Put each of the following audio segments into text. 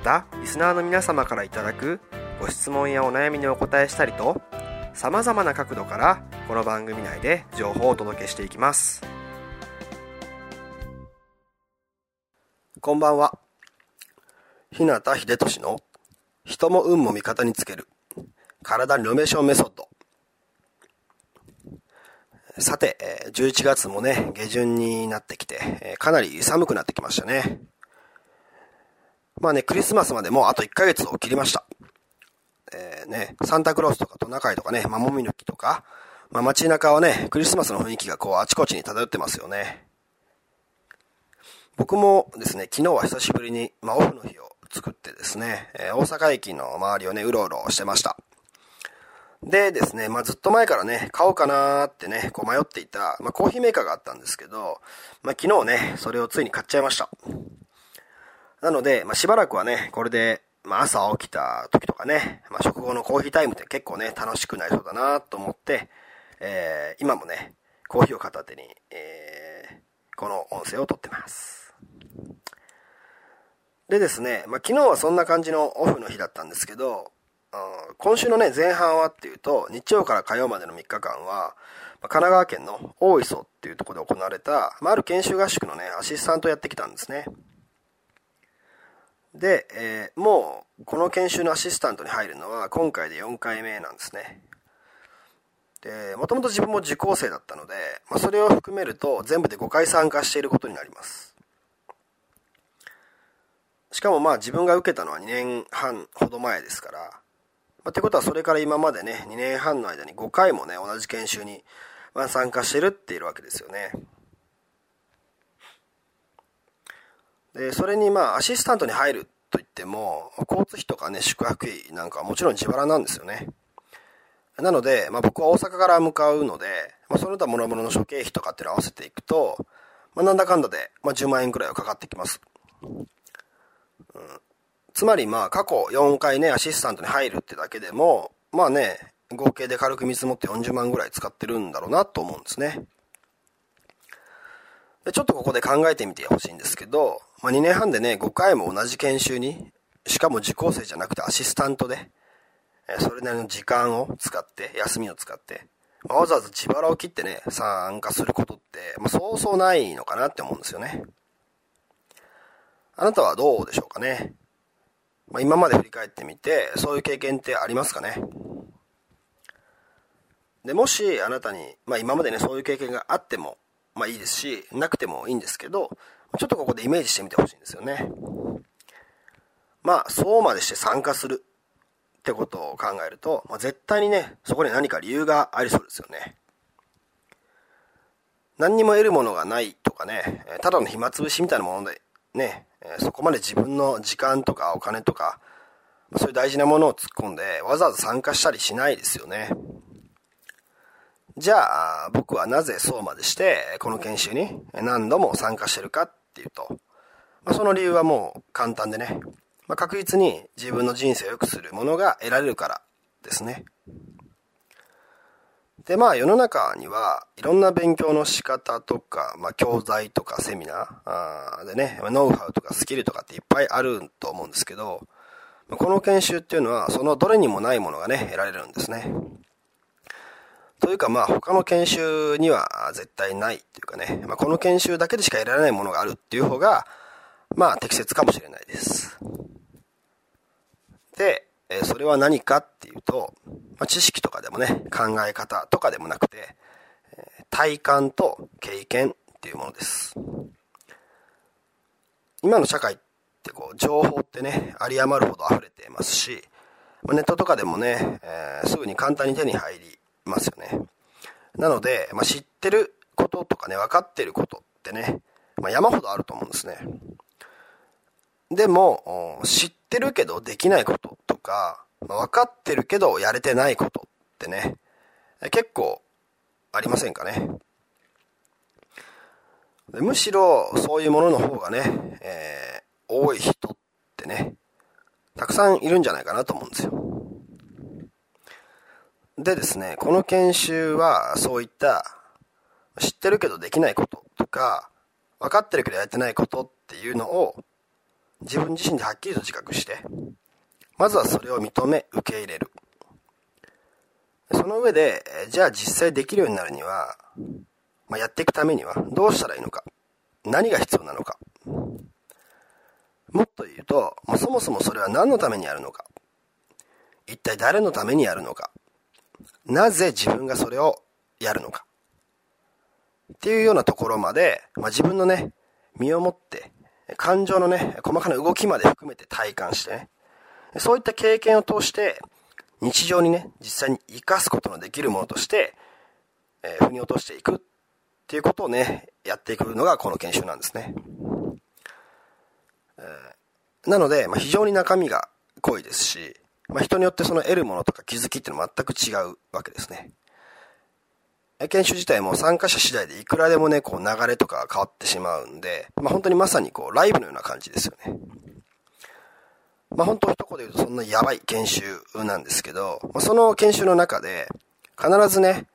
またリスナーの皆様からいただくご質問やお悩みにお答えしたりと、さまざまな角度からこの番組内で情報をお届けしていきます。こんばんは。日向秀俊の人も運も味方につける体リノベーションメソッド。さて、11月もね、下旬になってきて、かなり寒くなってきましたね。まあね、クリスマスまでもうあと1ヶ月を切りました。ね、サンタクロースとかトナカイとかね、まあ、もみの木とか、まあ、街中はね、クリスマスの雰囲気がこう、あちこちに漂ってますよね。僕もですね、昨日は久しぶりに、まあ、オフの日を作ってですね、大阪駅の周りをね、うろうろしてました。でですね、まあ、ずっと前からね、買おうかなーってね、こう迷っていた、まあ、コーヒーメーカーがあったんですけど、まあ、昨日ね、それをついに買っちゃいました。なので、まあ、しばらくはね、これで、まあ、朝起きた時とかね、まあ、食後のコーヒータイムって結構ね、楽しくなりそうだなと思って、今もね、コーヒーを片手に、この音声を撮ってます。でですね、まあ、昨日はそんな感じのオフの日だったんですけど、今週のね、前半はっていうと、日曜から火曜までの3日間は、神奈川県の大磯っていうところで行われた、まあ、ある研修合宿のね、アシスタントをやってきたんですね。で、もうこの研修のアシスタントに入るのは今回で4回目なんですね。で、もともと自分も受講生だったので、まあ、それを含めると全部で5回参加していることになります。しかもまあ自分が受けたのは2年半ほど前ですから、まあ、ってことはそれから今までね、2年半の間に5回もね、同じ研修に参加してるっているわけですよね。で、それにまあアシスタントに入るといっても、交通費とかね、宿泊費なんかはもちろん自腹なんですよね。なので、まあ、僕は大阪から向かうので、まあ、その他諸々の諸経費とかっていうのを合わせていくと、まあ、なんだかんだで、まあ、10万円くらいはかかってきます。つまりまあ過去4回ねアシスタントに入るってだけでもまあね合計で軽く見積もって40万ぐらい使ってるんだろうなと思うんですね。でちょっとここで考えてみてほしいんですけど、まあ、2年半でね5回も同じ研修にしかも受講生じゃなくてアシスタントでそれなりの時間を使って休みを使って、まあ、わざわざ自腹を切ってね参加することって、まあ、そうそうないのかなって思うんですよね。あなたはどうでしょうかね。まあ、今まで振り返ってみて、そういう経験ってありますかね。で、もしあなたに、まあ今までね、そういう経験があっても、まあいいですし、なくてもいいんですけど、ちょっとここでイメージしてみてほしいんですよね。まあ、そうまでして参加するってことを考えると、まあ、絶対にね、そこに何か理由がありそうですよね。何にも得るものがないとかね、ただの暇つぶしみたいなもので、ね、そこまで自分の時間とかお金とかそういう大事なものを突っ込んでわざわざ参加したりしないですよね。じゃあ僕はなぜそうまでしてこの研修に何度も参加してるかっていうと、まあ、その理由はもう簡単でね、まあ、確実に自分の人生を良くするものが得られるからですね。でまあ世の中にはいろんな勉強の仕方とか、まあ、教材とかセミナーでねノウハウとかスキルとかっていっぱいあると思うんですけど、この研修っていうのはそのどれにもないものがね得られるんですね。というかまあ他の研修には絶対ないというかね、まあ、この研修だけでしか得られないものがあるっていう方がまあ適切かもしれないです。で、それは何かっていうと、知識とかでもね、考え方とかでもなくて、体感と経験っていうものです。今の社会って情報ってね、有り余るほど溢れていますし、ネットとかでもね、すぐに簡単に手に入りますよね。なので、知ってることとかね、分かってることってね、山ほどあると思うんですね。でも知ってるけどできないこととか、分かってるけどやれてないことってね、結構ありませんかね。むしろそういうものの方がね、多い人ってね、たくさんいるんじゃないかなと思うんですよ。でですね、この研修はそういった知ってるけどできないこととか、分かってるけどやれてないことっていうのを自分自身ではっきりと自覚して、まずはそれを認め受け入れる。その上で、じゃあ実際できるようになるには、やっていくためにはどうしたらいいのか、何が必要なのか、もっと言うと、そもそもそれは何のためにやるのか、一体誰のためにやるのか、なぜ自分がそれをやるのかっていうようなところまで、自分のね、身をもって感情のね、細かな動きまで含めて体感してね、そういった経験を通して日常にね、実際に生かすことのできるものとして、腑に落としていくっていうことをね、やっていくのがこの研修なんですね。なので、非常に中身が濃いですし、人によってその得るものとか気づきっていうのは全く違うわけですね。研修自体も参加者次第でいくらでもね、流れとかが変わってしまうんで、本当にまさにライブのような感じですよね。本当一言で言うと、そんなやばい研修なんですけど、その研修の中で必ずね、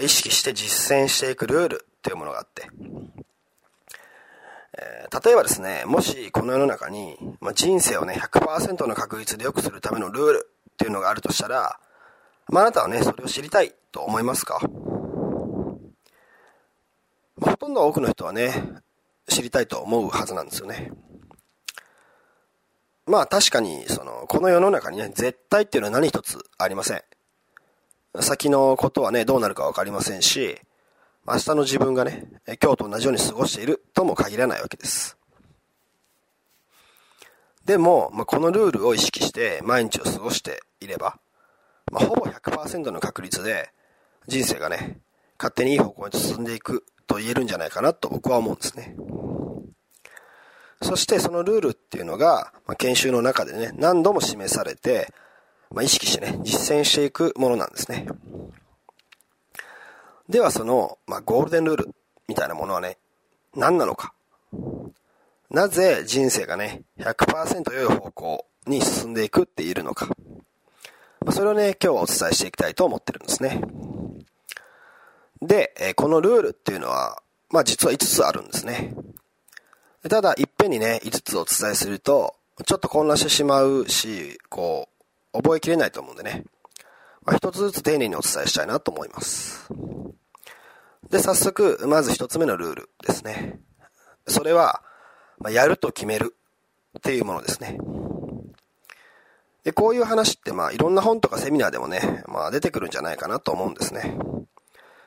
意識して実践していくルールっていうものがあって、例えばですね、もしこの世の中に、人生をね、100% の確率で良くするためのルールっていうのがあるとしたら、あなたはね、それを知りたいと思いますか？ほとんど多くの人はね、知りたいと思うはずなんですよね。確かに、この世の中にね、絶対っていうのは何一つありません。先のことはね、どうなるかわかりませんし、明日の自分がね、今日と同じように過ごしているとも限らないわけです。でも、このルールを意識して毎日を過ごしていれば、ほぼ 100% の確率で人生がね、勝手にいい方向に進んでいくと言えるんじゃないかなと僕は思うんですね。そしてそのルールっていうのが、研修の中でね、何度も示されて、意識してね、実践していくものなんですね。ではその、ゴールデンルールみたいなものはね、何なのか。なぜ人生がね、100% 良い方向に進んでいくって言えるのか。それをね、今日はお伝えしていきたいと思ってるんですね。で、このルールっていうのは、実は5つあるんですね。ただ、いっぺんにね、5つお伝えすると、ちょっと混乱してしまうし、覚えきれないと思うんでね。1つずつ丁寧にお伝えしたいなと思います。で、早速、まず1つ目のルールですね。それは、やると決めるっていうものですね。で、こういう話って、いろんな本とかセミナーでもね、出てくるんじゃないかなと思うんですね。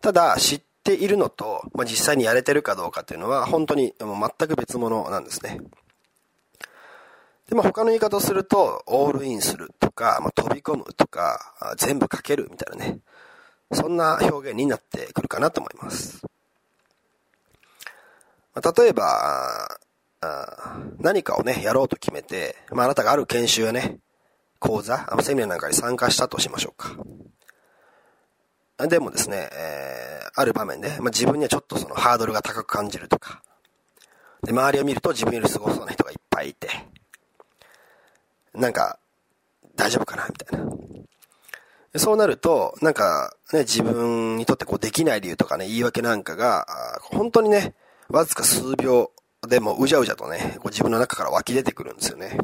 ただ、知っているのと、実際にやれてるかどうかっていうのは、本当に全く別物なんですね。で、他の言い方をすると、オールインするとか、飛び込むとか、全部かけるみたいなね、そんな表現になってくるかなと思います。例えば、何かをね、やろうと決めて、あなたがある研修やね、講座、セミナーなんかに参加したとしましょうか。でもですね、ある場面で、自分にはちょっとハードルが高く感じるとか、で周りを見ると自分よりすごそうな人がいっぱいいて、なんか大丈夫かなみたいな。そうなると、なんかね、自分にとってできない理由とかね、言い訳なんかが本当にね、わずか数秒でもうじゃうじゃとね、自分の中から湧き出てくるんですよね。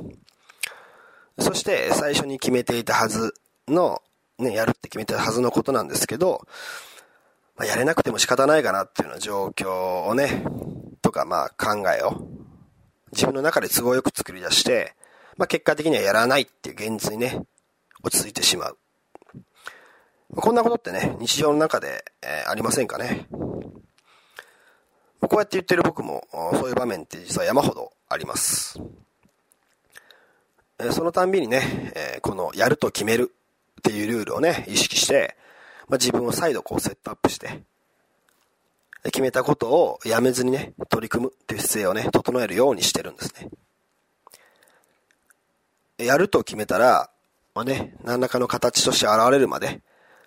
そして最初に決めていたはずの、ね、やるって決めてたはずのことなんですけど、やれなくても仕方ないかなっていうような状況をね、とか考えを自分の中で都合よく作り出して、まあ、結果的にはやらないっていう現実にね、落ち着いてしまう。こんなことってね、日常の中で、ありませんかね。こうやって言ってる僕もそういう場面って実は山ほどあります。そのたんびにね、このやると決めるっていうルールをね意識して、まあ、自分を再度こうセットアップして決めたことをやめずにね取り組むっていう姿勢をね整えるようにしてるんですね。やると決めたら、まあね、何らかの形として現れるまで、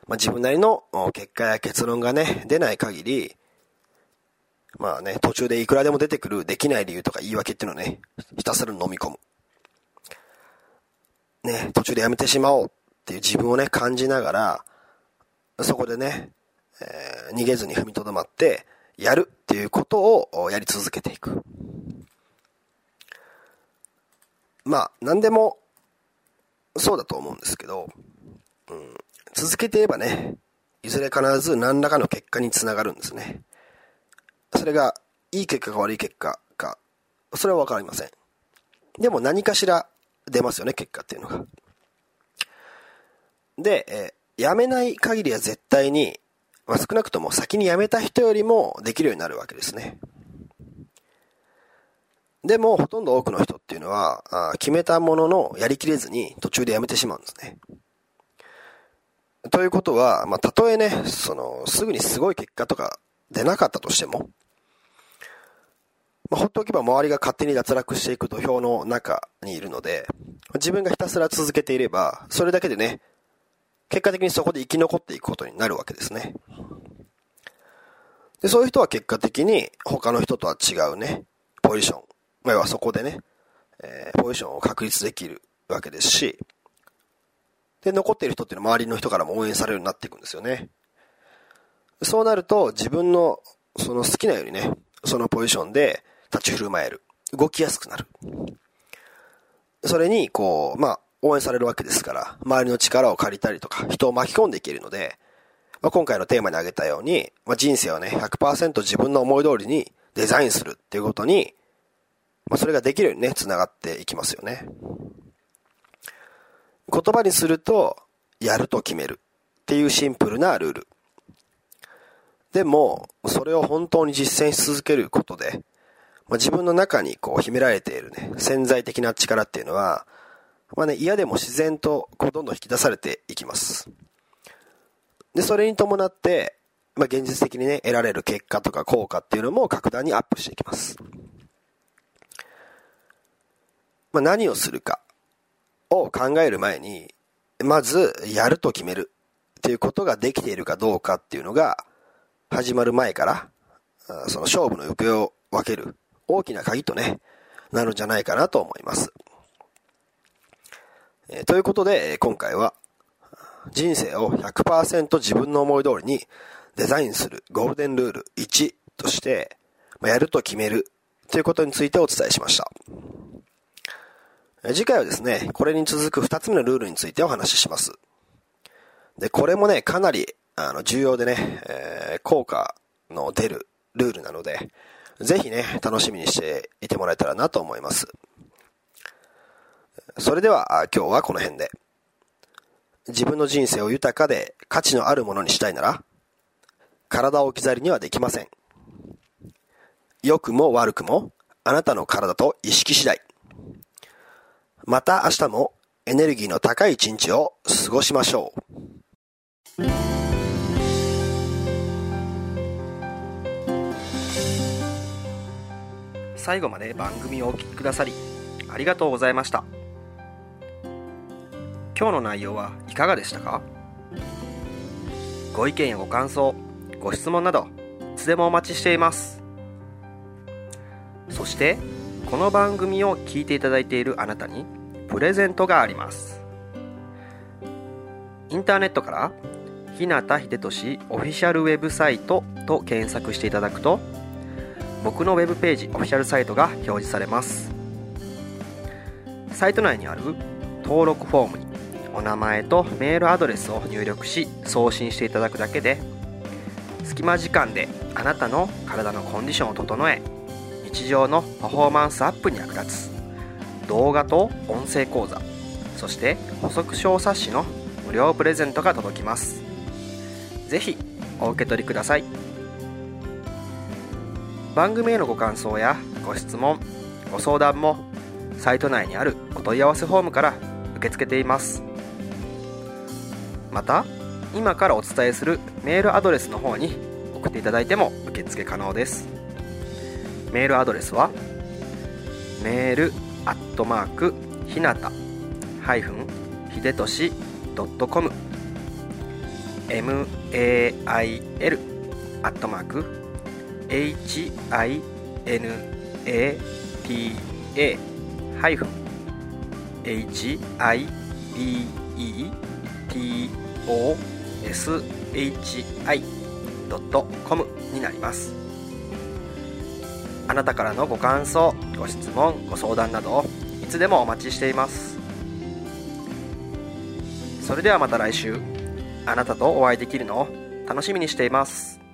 まあ、自分なりの結果や結論がね出ない限り、まあね、途中でいくらでも出てくるできない理由とか言い訳っていうのをねひたすら飲み込むね、途中でやめてしまおうっていう自分をね感じながら、そこでね、逃げずに踏みとどまってやるっていうことをやり続けていく。まあ何でもそうだと思うんですけど、続けていればねいずれ必ず何らかの結果につながるんですね。それがいい結果か悪い結果か、それは分かりません。でも何かしら出ますよね、結果っていうのが。で、やめない限りは絶対に、まあ、少なくとも先にやめた人よりもできるようになるわけですね。でもほとんど多くの人っていうのは決めたもののやりきれずに途中でやめてしまうんですね。ということは、まあ、たとえねすぐにすごい結果とか出なかったとしても、まあ、放っておけば周りが勝手に脱落していく土俵の中にいるので、自分がひたすら続けていればそれだけでね結果的にそこで生き残っていくことになるわけですね。で、そういう人は結果的に他の人とは違うねポジション、まあ、要はそこでね、ポジションを確立できるわけですし、で残っている人っていうのは周りの人からも応援されるようになっていくんですよね。そうなると自分のその好きなようにねそのポジションで立ち振る舞える、動きやすくなる。それにこうまあ応援されるわけですから、周りの力を借りたりとか人を巻き込んでいけるので、まあ、今回のテーマに挙げたように、まあ、人生をね 100% 自分の思い通りにデザインするっていうことに、まあ、それができるようにねつながっていきますよね。言葉にするとやると決めるっていうシンプルなルールでも、それを本当に実践し続けることで、まあ、自分の中にこう秘められているね潜在的な力っていうのは、まあね、嫌でも自然とこうどんどん引き出されていきます。で、それに伴って、まあ、現実的にね得られる結果とか効果っていうのも格段にアップしていきます。まあ、何をするかを考える前に、まずやると決めるっていうことができているかどうかっていうのが始まる前からその勝負の行方を分ける大きな鍵とねなるんじゃないかなと思います。ということで今回は人生を 100% 自分の思い通りにデザインするゴールデンルール1としてやると決めるということについてお伝えしました。次回はですねこれに続く2つ目のルールについてお話しします。でこれもねかなり重要でね、効果の出るルールなので、ぜひね楽しみにしていてもらえたらなと思います。それでは今日はこの辺で。自分の人生を豊かで価値のあるものにしたいなら、体を置き去りにはできません。良くも悪くもあなたの体と意識次第。また明日もエネルギーの高い一日を過ごしましょう。最後まで番組をお聞きくださりありがとうございました。今日の内容はいかがでしたか？ご意見やご感想、ご質問などいつでもお待ちしています。そしてこの番組を聞いていただいているあなたにプレゼントがあります。インターネットから日向秀俊オフィシャルウェブサイトと検索していただくと、僕のウェブページオフィシャルサイトが表示されます。サイト内にある登録フォームにお名前とメールアドレスを入力し送信していただくだけで、隙間時間であなたの体のコンディションを整え、日常のパフォーマンスアップに役立つ動画と音声講座、そして補足小冊子の無料プレゼントが届きます。ぜひお受け取りください。番組へのご感想やご質問、ご相談もサイト内にあるお問い合わせフォームから受け付けています。また、今からお伝えするメールアドレスの方に送っていただいても受付可能です。メールアドレスはmail@hinata-hidetoshi.com mail@hinata-hidetoshi.com になります。あなたからのご感想、ご質問、ご相談などをいつでもお待ちしています。それではまた来週、あなたとお会いできるのを楽しみにしています。